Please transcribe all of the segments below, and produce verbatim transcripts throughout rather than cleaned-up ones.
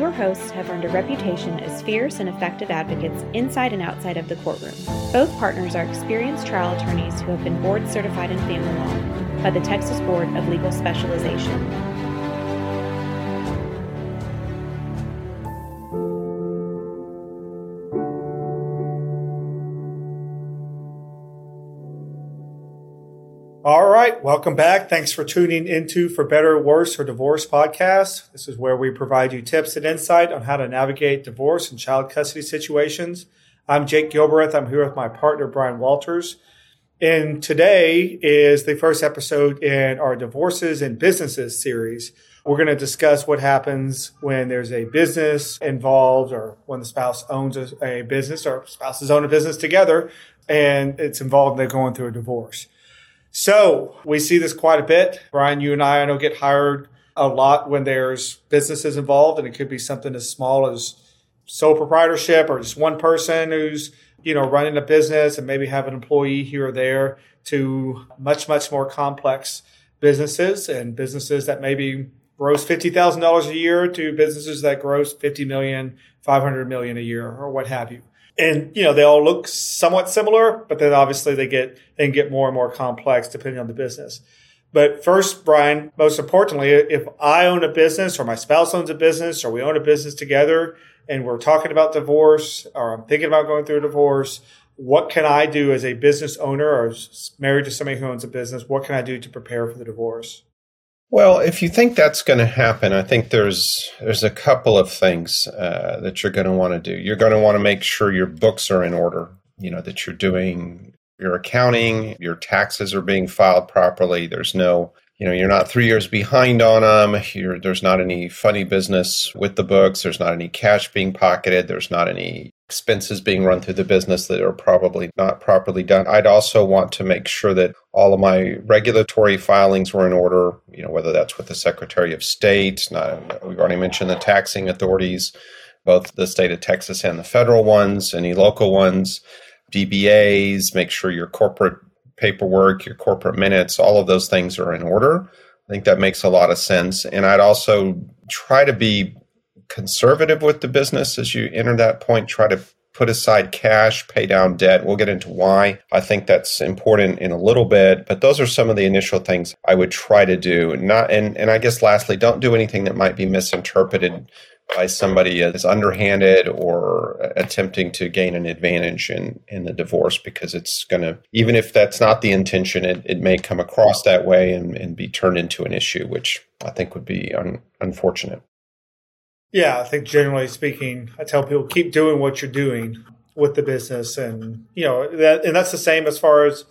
your hosts have earned a reputation as fierce and effective advocates inside and outside of the courtroom. Both partners are experienced trial attorneys who have been board certified in family law by the Texas Board of Legal Specialization. All right, welcome back. Thanks for tuning into For Better, or Worse, or Divorce podcast. This is where we provide you tips and insight on how to navigate divorce and child custody situations. I'm Jake Gilbreath. I'm here with my partner, Brian Walters. And today is the first episode in our Divorces and Businesses series. We're going to discuss what happens when there's a business involved or when the spouse owns a business or spouses own a business together and it's involved and they're going through a divorce. So we see this quite a bit. Brian, you and I, I know, get hired a lot when there's businesses involved, and it could be something as small as sole proprietorship or just one person who's, you know, running a business and maybe have an employee here or there to much, much more complex businesses and businesses that maybe gross fifty thousand dollars a year to businesses that gross fifty million dollars, five hundred million dollars a year or what have you. And, you know, they all look somewhat similar, but then obviously they get they can get more and more complex depending on the business. But first, Brian, most importantly, if I own a business or my spouse owns a business or we own a business together and we're talking about divorce or I'm thinking about going through a divorce, what can I do as a business owner or married to somebody who owns a business? What can I do to prepare for the divorce? Well, if you think that's going to happen, I think there's there's a couple of things uh, that you're going to want to do. You're going to want to make sure your books are in order, you know, that you're doing your accounting, your taxes are being filed properly. There's no, you know, you're not three years behind on them. You're, there's not any funny business with the books. There's not any cash being pocketed. There's not any expenses being run through the business that are probably not properly done. I'd also want to make sure that all of my regulatory filings were in order, you know, whether that's with the Secretary of State, not, we've already mentioned the taxing authorities, both the state of Texas and the federal ones, any local ones, D B As, make sure your corporate paperwork, your corporate minutes, all of those things are in order. I think that makes a lot of sense. And I'd also try to be conservative with the business as you enter that point. Try to put aside cash, pay down debt. We'll get into why I think that's important in a little bit, but those are some of the initial things I would try to do. Not and and I guess lastly, don't do anything that might be misinterpreted by somebody as underhanded or attempting to gain an advantage in, in the divorce, because it's going to, even if that's not the intention, it, it may come across that way and, and be turned into an issue, which I think would be un, unfortunate. Yeah, I think generally speaking, I tell people keep doing what you're doing with the business, and you know that, and that's the same as far as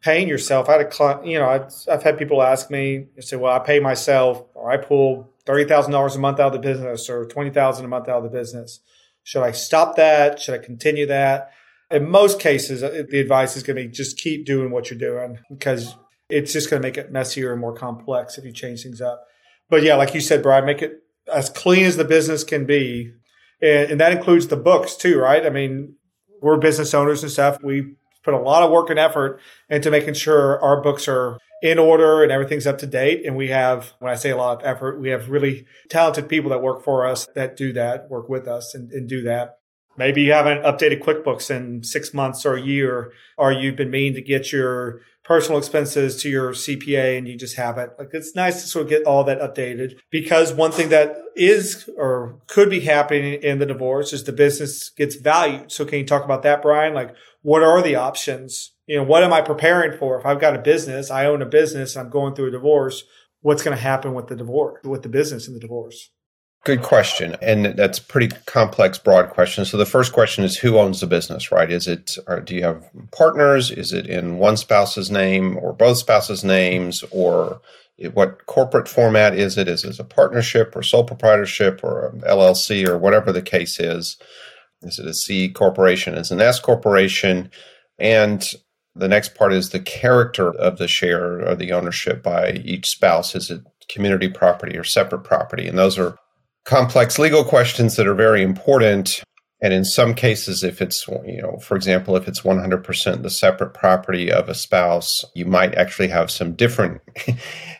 paying yourself. I had a you know I've, I've had people ask me, they say, "Well, I pay myself, or I pull thirty thousand dollars a month out of the business, or twenty thousand a month out of the business. Should I stop that? Should I continue that?" In most cases, the advice is going to be just keep doing what you're doing, because it's just going to make it messier and more complex if you change things up. But yeah, like you said, Brian, make it as clean as the business can be. And, and that includes the books too, right? I mean, we're business owners and stuff. We put a lot of work and effort into making sure our books are in order and everything's up to date. And we have, when I say a lot of effort, we have really talented people that work for us that do that, work with us and, and do that. Maybe you haven't updated QuickBooks in six months or a year, or you've been meaning to get your personal expenses to your C P A and you just haven't. Like, it's nice to sort of get all that updated, because one thing that is or could be happening in the divorce is the business gets valued. So can you talk about that, Brian? Like, what are the options? You know, what am I preparing for? If I've got a business, I own a business, I'm going through a divorce, what's going to happen with the divorce, with the business and the divorce? Good question. And that's a pretty complex, broad question. So the first question is, who owns the business, right? Is it, or do you have partners? Is it in one spouse's name or both spouses' names? Or what corporate format is it? Is it a partnership or sole proprietorship or an L L C or whatever the case is? Is it a C corporation? Is it an S corporation? And the next part is the character of the share or the ownership by each spouse. Is it community property or separate property? And those are complex legal questions that are very important. And in some cases, if it's, you know, for example, if it's one hundred percent the separate property of a spouse, you might actually have some different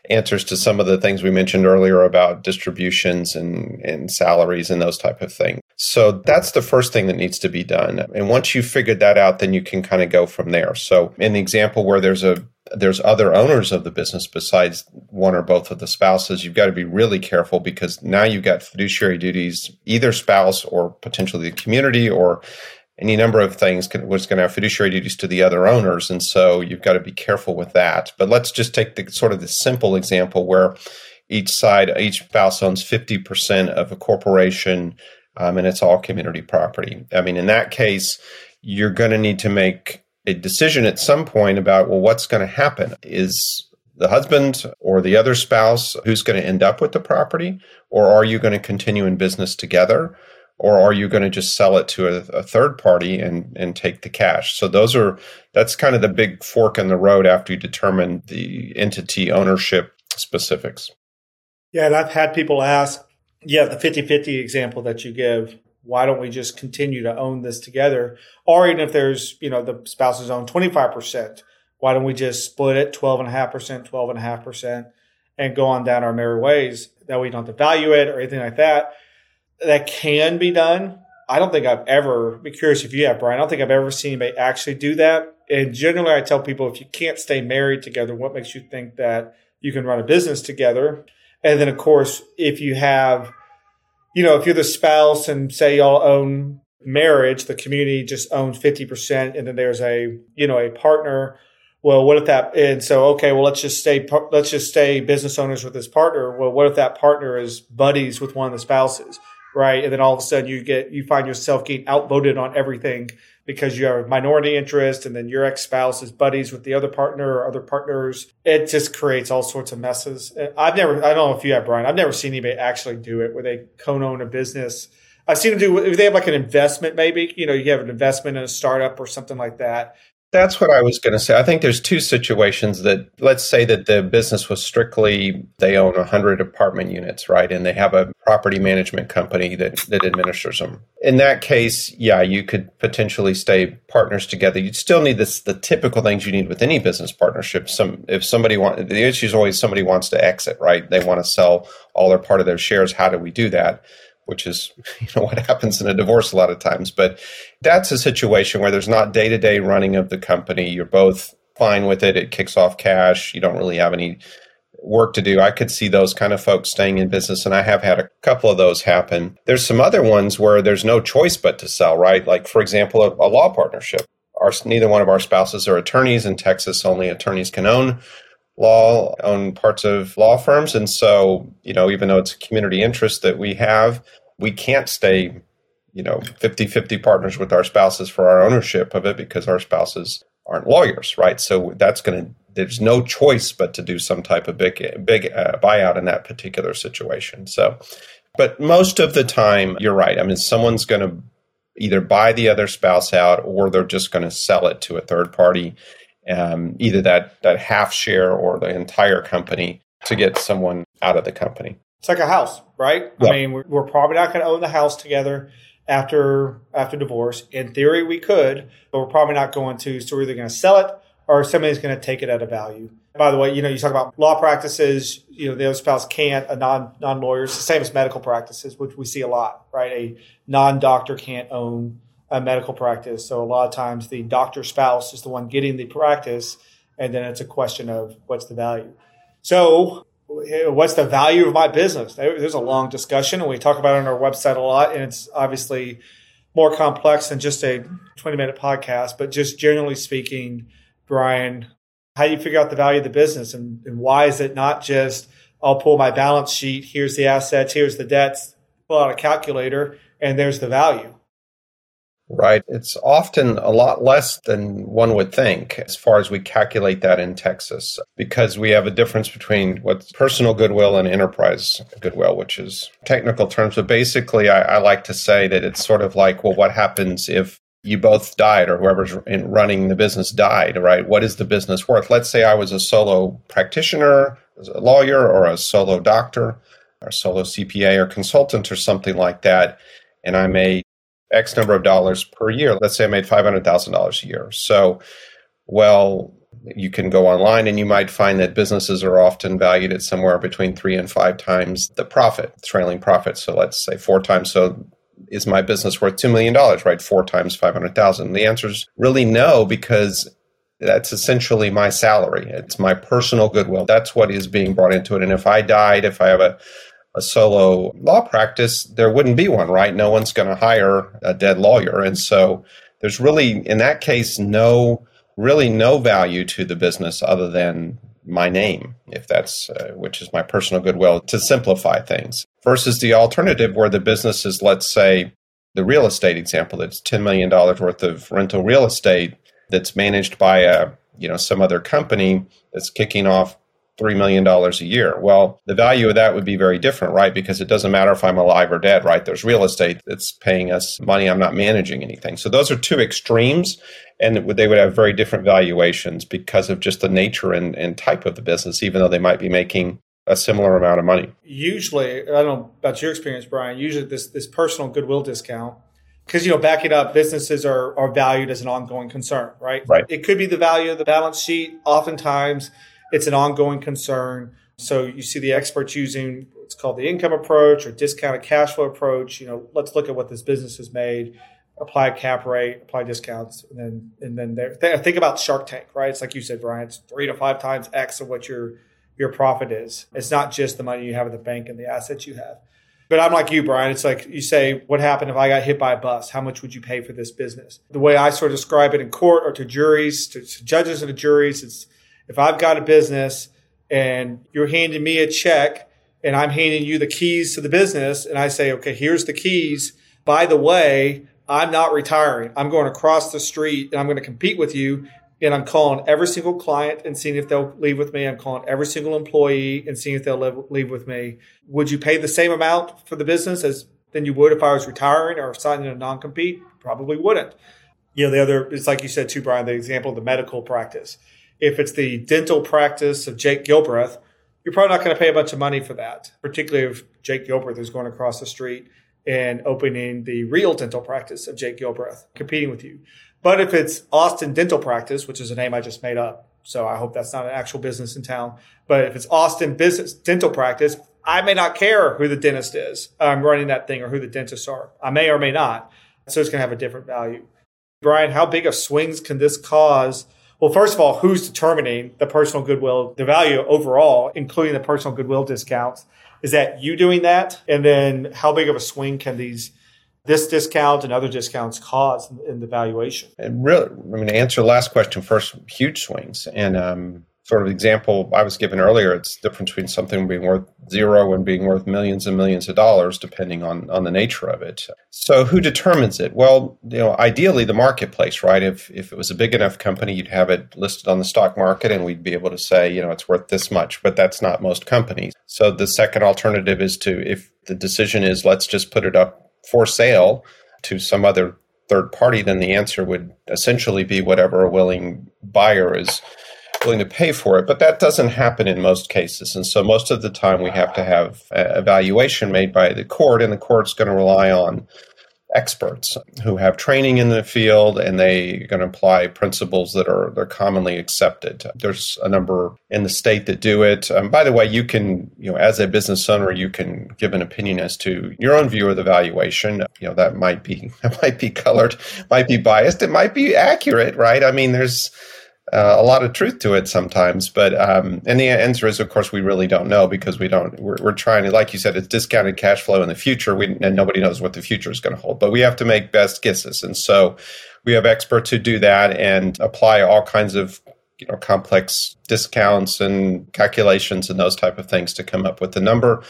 answers to some of the things we mentioned earlier about distributions and, and salaries and those type of things. So that's the first thing that needs to be done. And once you've figured that out, then you can kind of go from there. So in the example where there's a there's other owners of the business besides one or both of the spouses, you've got to be really careful because now you've got fiduciary duties, either spouse or potentially the community or any number of things can, was going to have fiduciary duties to the other owners. And so you've got to be careful with that. But let's just take the sort of the simple example where each side, each spouse owns fifty percent of a corporation um, and it's all community property. I mean, in that case, you're going to need to make a decision at some point about, well, what's going to happen? Is the husband or the other spouse who's going to end up with the property? Or are you going to continue in business together? Or are you going to just sell it to a, a third party and, and take the cash? So those are, that's kind of the big fork in the road after you determine the entity ownership specifics. Yeah, and I've had people ask, yeah, the fifty-fifty example that you give, why don't we just continue to own this together? Or even if there's, you know, the spouses own twenty-five percent, why don't we just split it twelve point five percent, twelve point five percent, and go on down our merry ways? That way you don't have to value it or anything like that. That can be done. I don't think I've ever, be curious if you have, Brian, I don't think I've ever seen anybody actually do that. And generally I tell people, if you can't stay married together, what makes you think that you can run a business together? And then, of course, if you have, you know, if you're the spouse and say y'all own marriage, the community just owns fifty percent, and then there's a, you know, a partner. Well, what if that? And so, okay, well, let's just stay, let's just stay business owners with this partner. Well, what if that partner is buddies with one of the spouses, right? And then all of a sudden you get, you find yourself getting outvoted on everything because you have a minority interest, and then your ex-spouse is buddies with the other partner or other partners. It just creates all sorts of messes. I've never, I don't know if you have, Brian, I've never seen anybody actually do it where they co-own a business. I've seen them do, if they have like an investment, maybe, you know, you have an investment in a startup or something like that. That's what I was going to say. I think there's two situations that, let's say that the business was strictly, they own one hundred apartment units, right? And they have a property management company that, that administers them. In that case, yeah, you could potentially stay partners together. You'd still need this, the typical things you need with any business partnership. Some, if somebody wants, the issue is always somebody wants to exit, right? They want to sell all or part of their shares. How do we do that? Which is, you know, what happens in a divorce a lot of times. But that's a situation where there's not day-to-day running of the company. You're both fine with it. It kicks off cash. You don't really have any work to do. I could see those kind of folks staying in business, and I have had a couple of those happen. There's some other ones where there's no choice but to sell, right? Like, for example, a, a law partnership. Our, neither one of our spouses are attorneys. In Texas, only attorneys can own law, own parts of law firms. And so, you know, even though it's a community interest that we have, we can't stay, you know, fifty-fifty partners with our spouses for our ownership of it because our spouses aren't lawyers, right? So that's going to, there's no choice but to do some type of big, big uh, buyout in that particular situation. So, but most of the time, you're right. I mean, someone's going to either buy the other spouse out, or they're just going to sell it to a third party. Um, either that, that half share or the entire company to get someone out of the company. It's like a house, right? Yep. I mean, we're, we're probably not going to own the house together after after divorce. In theory, we could, but we're probably not going to. So we're either going to sell it or somebody's going to take it at a value. By the way, you know, you talk about law practices, you know, the other spouse can't, a non, non-lawyer. It's the same as medical practices, which we see a lot, right? A non-doctor can't own a medical practice. So a lot of times the doctor spouse is the one getting the practice, and then it's a question of what's the value. So what's the value of my business? There's a long discussion, and we talk about it on our website a lot, and it's obviously more complex than just a twenty-minute podcast. But just generally speaking, Brian, how do you figure out the value of the business, and, and why is it not just, I'll pull my balance sheet, here's the assets, here's the debts, pull out a calculator, and there's the value? Right. It's often a lot less than one would think as far as we calculate that in Texas, because we have a difference between what's personal goodwill and enterprise goodwill, which is technical terms. But basically, I, I like to say that it's sort of like, well, what happens if you both died, or whoever's running the business died, right? What is the business worth? Let's say I was a solo practitioner, a lawyer, or a solo doctor, or solo C P A or consultant or something like that, and I may X number of dollars per year. Let's say I made five hundred thousand dollars a year. So, well, you can go online and you might find that businesses are often valued at somewhere between three and five times the profit, trailing profit. So let's say four times. So is my business worth two million dollars, right? Four times five hundred thousand dollars. The answer is really no, because that's essentially my salary. It's my personal goodwill. That's what is being brought into it. And if I died, if I have a, a solo law practice, there wouldn't be one, right? No one's going to hire a dead lawyer. And so there's really, in that case, no really no value to the business other than my name, if that's, uh, which is my personal goodwill, to simplify things, versus the alternative where the business is, let's say, the real estate example, that's ten million dollars worth of rental real estate that's managed by a, you know, some other company that's kicking off three million dollars a year. Well, the value of that would be very different, right? Because it doesn't matter if I'm alive or dead, right? There's real estate that's paying us money. I'm not managing anything. So those are two extremes, and they would have very different valuations because of just the nature and, and type of the business, even though they might be making a similar amount of money. Usually, I don't know about your experience, Brian, usually this, this personal goodwill discount, because, you know, back it up, businesses are, are valued as an ongoing concern, right? Right. It could be the value of the balance sheet. Oftentimes, it's an ongoing concern. So you see the experts using what's called the income approach or discounted cash flow approach. You know, let's look at what this business has made, apply a cap rate, apply discounts, and then and then there. Th- think about Shark Tank, right? It's like you said, Brian, it's three to five times X of what your your profit is. It's not just the money you have at the bank and the assets you have. But I'm like you, Brian. It's like you say, what happened if I got hit by a bus? How much would you pay for this business? The way I sort of describe it in court or to juries, to, to judges and to juries, it's, if I've got a business and you're handing me a check and I'm handing you the keys to the business and I say, okay, here's the keys. By the way, I'm not retiring. I'm going across the street and I'm going to compete with you. And I'm calling every single client and seeing if they'll leave with me. I'm calling every single employee and seeing if they'll leave with me. Would you pay the same amount for the business as than you would if I was retiring or signing a non-compete? Probably wouldn't. You know, the other, it's like you said too, Brian, the example of the medical practice. If it's the dental practice of Jake Gilbreath, you're probably not going to pay a bunch of money for that, particularly if Jake Gilbreath is going across the street and opening the real dental practice of Jake Gilbreath, competing with you. But if it's Austin Dental Practice, which is a name I just made up, so I hope that's not an actual business in town, but if it's Austin Business Dental Practice, I may not care who the dentist is I'm running that thing or who the dentists are. I may or may not. So it's going to have a different value. Brian, how big of swings can this cause? Well, first of all, who's determining the personal goodwill, the value overall, including the personal goodwill discounts? Is that you doing that? And then how big of a swing can these this discount and other discounts cause in, in the valuation? And really, I'm going to answer the last question first, huge swings. And um, sort of example I was given earlier, it's the difference between something being worth zero and being worth millions and millions of dollars, depending on, on the nature of it. So who determines it? Well, you know, ideally the marketplace, right? If if it was a big enough company, you'd have it listed on the stock market and we'd be able to say, you know, it's worth this much, but that's not most companies. So the second alternative is to, if the decision is, let's just put it up for sale to some other third party, then the answer would essentially be whatever a willing buyer is willing to pay for it, but that doesn't happen in most cases. And so most of the time we have to have a valuation made by the court, and the court's going to rely on experts who have training in the field, and they're going to apply principles that are they're commonly accepted. There's a number in the state that do it. Um, by the way, you can, you know, as a business owner, you can give an opinion as to your own view of the valuation. You know, that might be that might be colored, might be biased, it might be accurate, right? I mean, there's Uh, a lot of truth to it sometimes, but um, and the answer is, of course, we really don't know, because we don't. We're, we're trying to, like you said, it's discounted cash flow in the future, we, and nobody knows what the future is going to hold. But we have to make best guesses, and so we have experts who do that and apply all kinds of, you know, complex discounts and calculations and those type of things to come up with the number.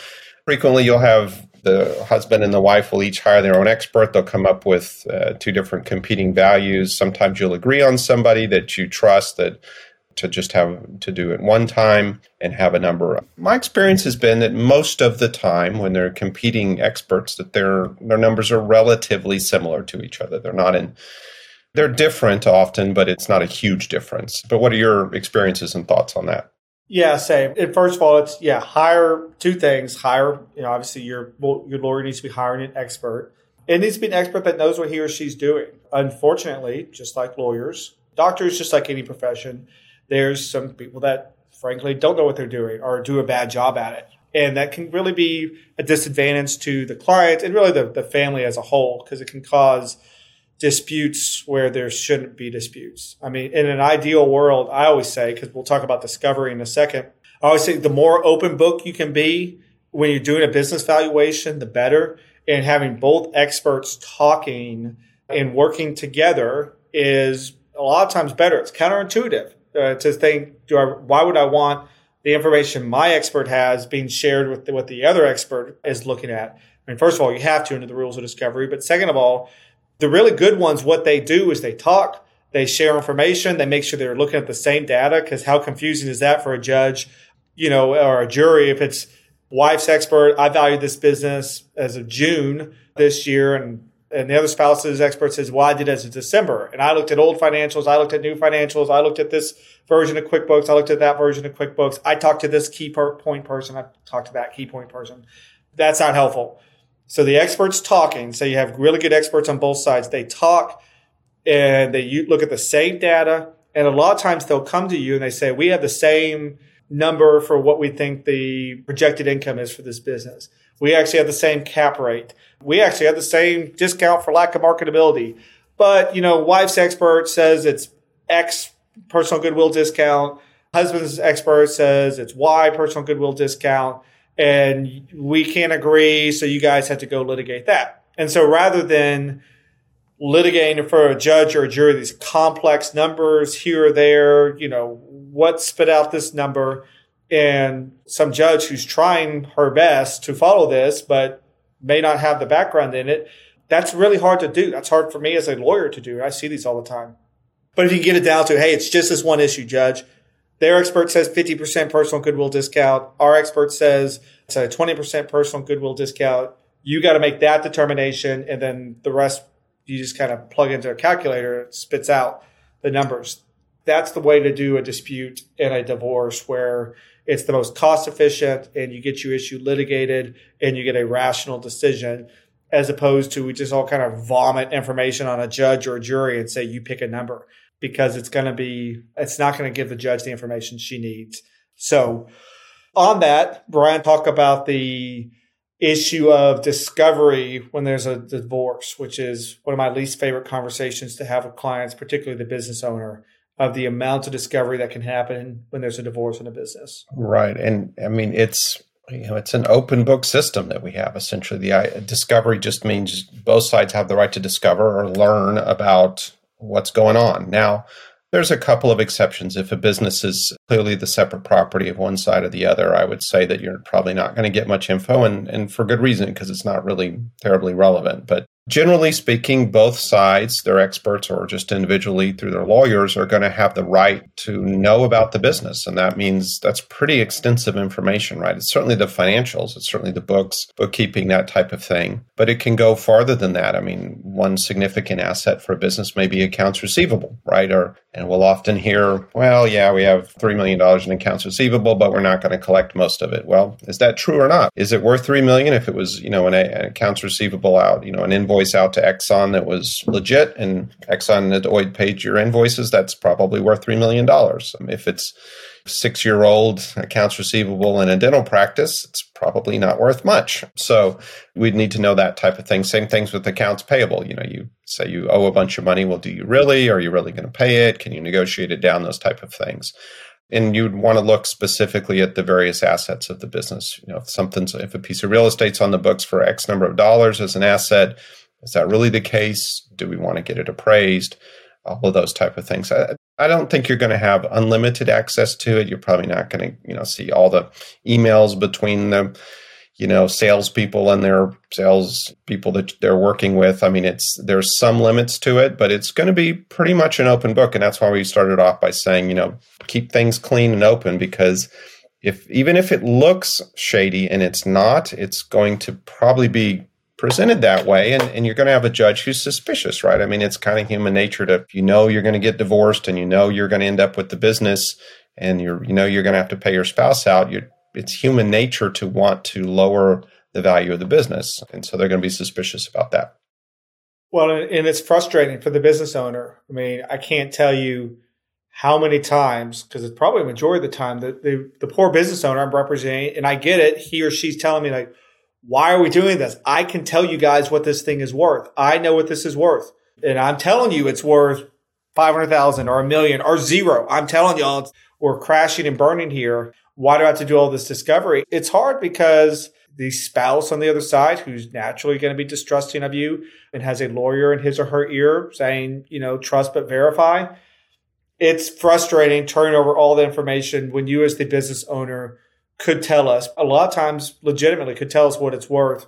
Frequently, you'll have the husband and the wife will each hire their own expert. They'll come up with uh, two different competing values. Sometimes you'll agree on somebody that you trust that to just have to do it one time and have a number. My experience has been that most of the time when they're competing experts, that their their numbers are relatively similar to each other. They're not in they're different often, but it's not a huge difference. But what are your experiences and thoughts on that? Yeah, same. And first of all, it's, yeah, hire two things. Hire, you know, obviously your, your lawyer needs to be hiring an expert. It needs to be an expert that knows what he or she's doing. Unfortunately, just like lawyers, doctors, just like any profession, there's some people that frankly don't know what they're doing or do a bad job at it. And that can really be a disadvantage to the client and really the, the family as a whole, because it can cause disputes where there shouldn't be disputes. I mean, in an ideal world, I always say, because we'll talk about discovery in a second, I always say the more open book you can be when you're doing a business valuation, the better. And having both experts talking and working together is a lot of times better. It's counterintuitive uh, to think, do I, why would I want the information my expert has being shared with the, what the other expert is looking at? I mean, first of all, you have to under the rules of discovery. But second of all, the really good ones, what they do is they talk, they share information, they make sure they're looking at the same data, because how confusing is that for a judge, you know, or a jury if it's wife's expert, I value this business as of June this year, and, and the other spouse's expert says, well, I did as of December. And I looked at old financials, I looked at new financials, I looked at this version of QuickBooks, I looked at that version of QuickBooks, I talked to this key point person, I talked to that key point person. That's not helpful. So the experts talking, so you have really good experts on both sides. They talk and they look at the same data. And a lot of times they'll come to you and they say, we have the same number for what we think the projected income is for this business. We actually have the same cap rate. We actually have the same discount for lack of marketability. But, you know, wife's expert says it's X personal goodwill discount. Husband's expert says it's Y personal goodwill discount. And we can't agree, so you guys have to go litigate that. And so rather than litigating for a judge or a jury, these complex numbers here or there, you know, what spit out this number, and some judge who's trying her best to follow this but may not have the background in it, that's really hard to do. That's hard for me as a lawyer to do. I see these all the time. But if you can get it down to, hey, it's just this one issue, judge. Their expert says fifty percent personal goodwill discount. Our expert says it's a twenty percent personal goodwill discount. You got to make that determination, and then the rest you just kind of plug into a calculator and it spits out the numbers. That's the way to do a dispute and a divorce, where it's the most cost efficient and you get your issue litigated and you get a rational decision, as opposed to we just all kind of vomit information on a judge or a jury and say you pick a number. Because it's going to be, it's not going to give the judge the information she needs. So on that, Brian, talk about the issue of discovery when there's a divorce, which is one of my least favorite conversations to have with clients, particularly the business owner, of the amount of discovery that can happen when there's a divorce in a business. Right. And I mean, it's, you know, it's an open book system that we have. Essentially, the I, discovery just means both sides have the right to discover or learn about what's going on. Now, there's a couple of exceptions. If a business is clearly the separate property of one side or the other, I would say that you're probably not going to get much info, and, and for good reason, because it's not really terribly relevant. But generally speaking, both sides, their experts or just individually through their lawyers, are going to have the right to know about the business. And that means that's pretty extensive information, right? It's certainly the financials. It's certainly the books, bookkeeping, that type of thing. But it can go farther than that. I mean, one significant asset for a business may be accounts receivable, right? Or, and we'll often hear, well, yeah, we have three million dollars in accounts receivable, but we're not going to collect most of it. Well, is that true or not? Is it worth three million dollars if it was, you know, an, an accounts receivable out, you know, an invoice out to Exxon that was legit, and Exxon had always paid your invoices, that's probably worth three million dollars. If it's six-year-old accounts receivable in a dental practice, it's probably not worth much. So we'd need to know that type of thing. Same things with accounts payable. You know, you say you owe a bunch of money. Well, do you really? Are you really going to pay it? Can you negotiate it down? Those type of things. And you'd want to look specifically at the various assets of the business. You know, if something's, if a piece of real estate's on the books for X number of dollars as an asset, is that really the case? Do we want to get it appraised? All of those type of things. I, I don't think you're going to have unlimited access to it. You're probably not going to, you know, see all the emails between the, you know, salespeople and their sales people that they're working with. I mean, it's, there's some limits to it, but it's going to be pretty much an open book. And that's why we started off by saying, you know, keep things clean and open, because if, even if it looks shady and it's not, it's going to probably be presented that way. And, and you're going to have a judge who's suspicious, right? I mean, it's kind of human nature to, if you know you're going to get divorced and you know you're going to end up with the business and you're, you know, you're going to have to pay your spouse out, you're, it's human nature to want to lower the value of the business. And so they're going to be suspicious about that. Well, and it's frustrating for the business owner. I mean, I can't tell you how many times, because it's probably a majority of the time, that the, the poor business owner I'm representing, and I get it, he or she's telling me, like, why are we doing this? I can tell you guys what this thing is worth. I know what this is worth. And I'm telling you it's worth five hundred thousand or a million or zero. I'm telling y'all it's, we're crashing and burning here. Why do I have to do all this discovery? It's hard because the spouse on the other side, who's naturally going to be distrusting of you and has a lawyer in his or her ear saying, you know, trust but verify. It's frustrating turning over all the information when you as the business owner could tell us, a lot of times legitimately could tell us what it's worth,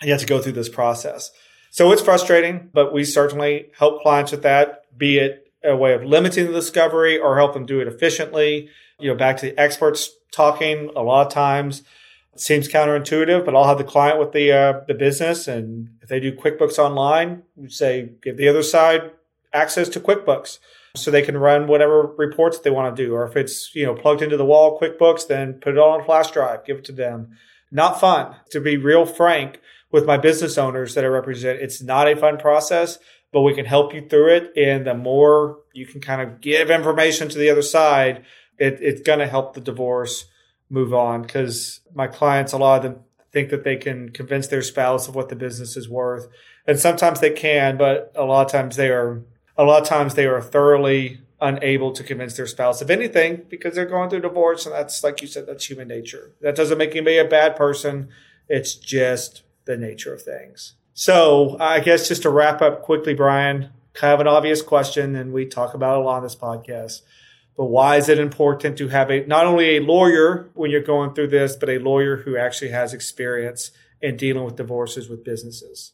and you have to go through this process. So it's frustrating, but we certainly help clients with that, be it a way of limiting the discovery or help them do it efficiently. You know, back to the experts talking, a lot of times it seems counterintuitive, but I'll have the client with the uh, the business, and if they do QuickBooks Online, we say give the other side access to QuickBooks, so they can run whatever reports they want to do. Or if it's, you know, plugged into the wall, QuickBooks, then put it on a flash drive, give it to them. Not fun. To be real frank with my business owners that I represent, it's not a fun process, but we can help you through it. And the more you can kind of give information to the other side, it, it's going to help the divorce move on. Because my clients, a lot of them think that they can convince their spouse of what the business is worth. And sometimes they can, but a lot of times they are... A lot of times they are thoroughly unable to convince their spouse of anything because they're going through divorce. And that's, like you said, that's human nature. That doesn't make anybody a bad person. It's just the nature of things. So I guess just to wrap up quickly, Brian, kind of an obvious question, and we talk about it a lot on this podcast, but why is it important to have a not only a lawyer when you're going through this, but a lawyer who actually has experience in dealing with divorces with businesses?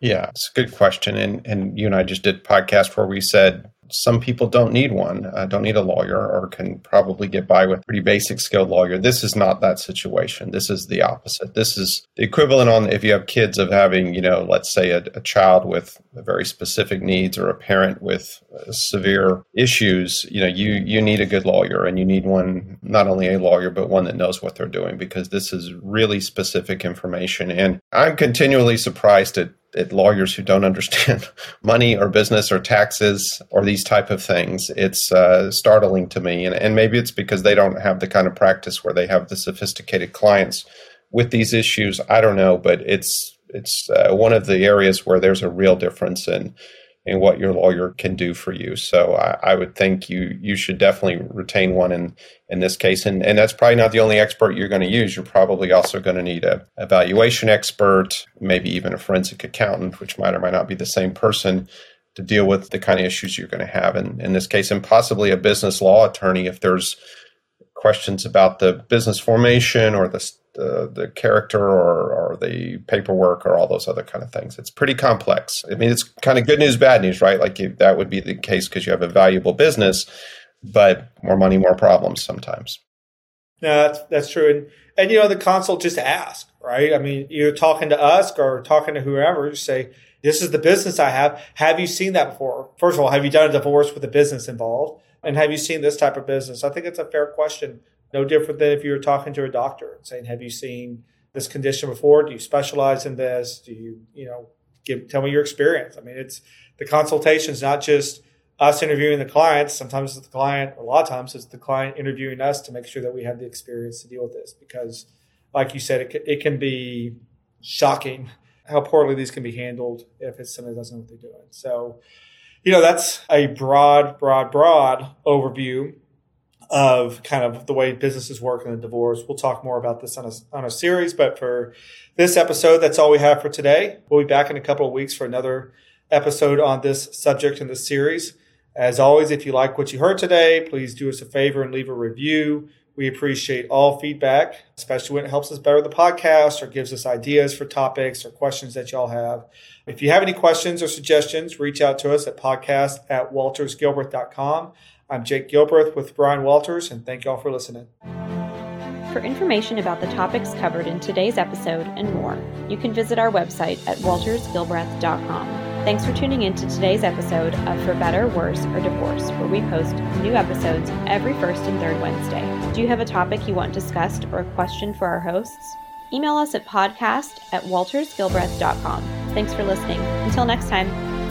Yeah, it's a good question. And and you and I just did a podcast where we said some people don't need one, uh, don't need a lawyer, or can probably get by with pretty basic skilled lawyer. This is not that situation. This is the opposite. This is the equivalent on if you have kids of having, you know, let's say a, a child with very specific needs or a parent with uh, severe issues. You know, you you need a good lawyer, and you need one, not only a lawyer, but one that knows what they're doing, because this is really specific information. And I'm continually surprised at At lawyers who don't understand money or business or taxes or these type of things. It's uh, startling to me. And, and maybe it's because they don't have the kind of practice where they have the sophisticated clients with these issues. I don't know, but it's it's uh, one of the areas where there's a real difference in in what your lawyer can do for you. So I, I would think you you should definitely retain one in, in this case. And, and that's probably not the only expert you're going to use. You're probably also going to need a valuation expert, maybe even a forensic accountant, which might or might not be the same person, to deal with the kind of issues you're going to have in, in this case, and possibly a business law attorney if there's questions about the business formation or the the, the character or, or the paperwork or all those other kind of things. It's pretty complex. I mean, it's kind of good news, bad news, right? Like you, that would be the case because you have a valuable business, but more money, more problems sometimes. No, that's, that's true. And, and, you know, the consult, just ask, right? I mean, you're talking to us or talking to whoever, just say, this is the business I have. Have you seen that before? First of all, have you done a divorce with a business involved? And have you seen this type of business? I think it's a fair question. No different than if you were talking to a doctor and saying, have you seen this condition before? Do you specialize in this? Do you, you know, give, tell me your experience. I mean, it's the consultation is not just us interviewing the clients. Sometimes it's the client, a lot of times it's the client interviewing us to make sure that we have the experience to deal with this. Because like you said, it can, it can be shocking how poorly these can be handled if it's somebody that doesn't know what they're doing. So, you know, that's a broad, broad, broad overview of kind of the way businesses work in the divorce. We'll talk more about this on a, on a series, but for this episode, that's all we have for today. We'll be back in a couple of weeks for another episode on this subject in this series. As always, if you like what you heard today, please do us a favor and leave a review. We appreciate all feedback, especially when it helps us better the podcast or gives us ideas for topics or questions that y'all have. If you have any questions or suggestions, reach out to us at podcast at walters gilbert dot com. I'm Jake Gilbreath with Brian Walters, and thank y'all for listening. For information about the topics covered in today's episode and more, you can visit our website at walters gilbreath dot com. Thanks for tuning in to today's episode of For Better, Worse, or Divorce, where we post new episodes every first and third Wednesday. Do you have a topic you want discussed or a question for our hosts? Email us at podcast at walters gilbreath dot com. Thanks for listening. Until next time.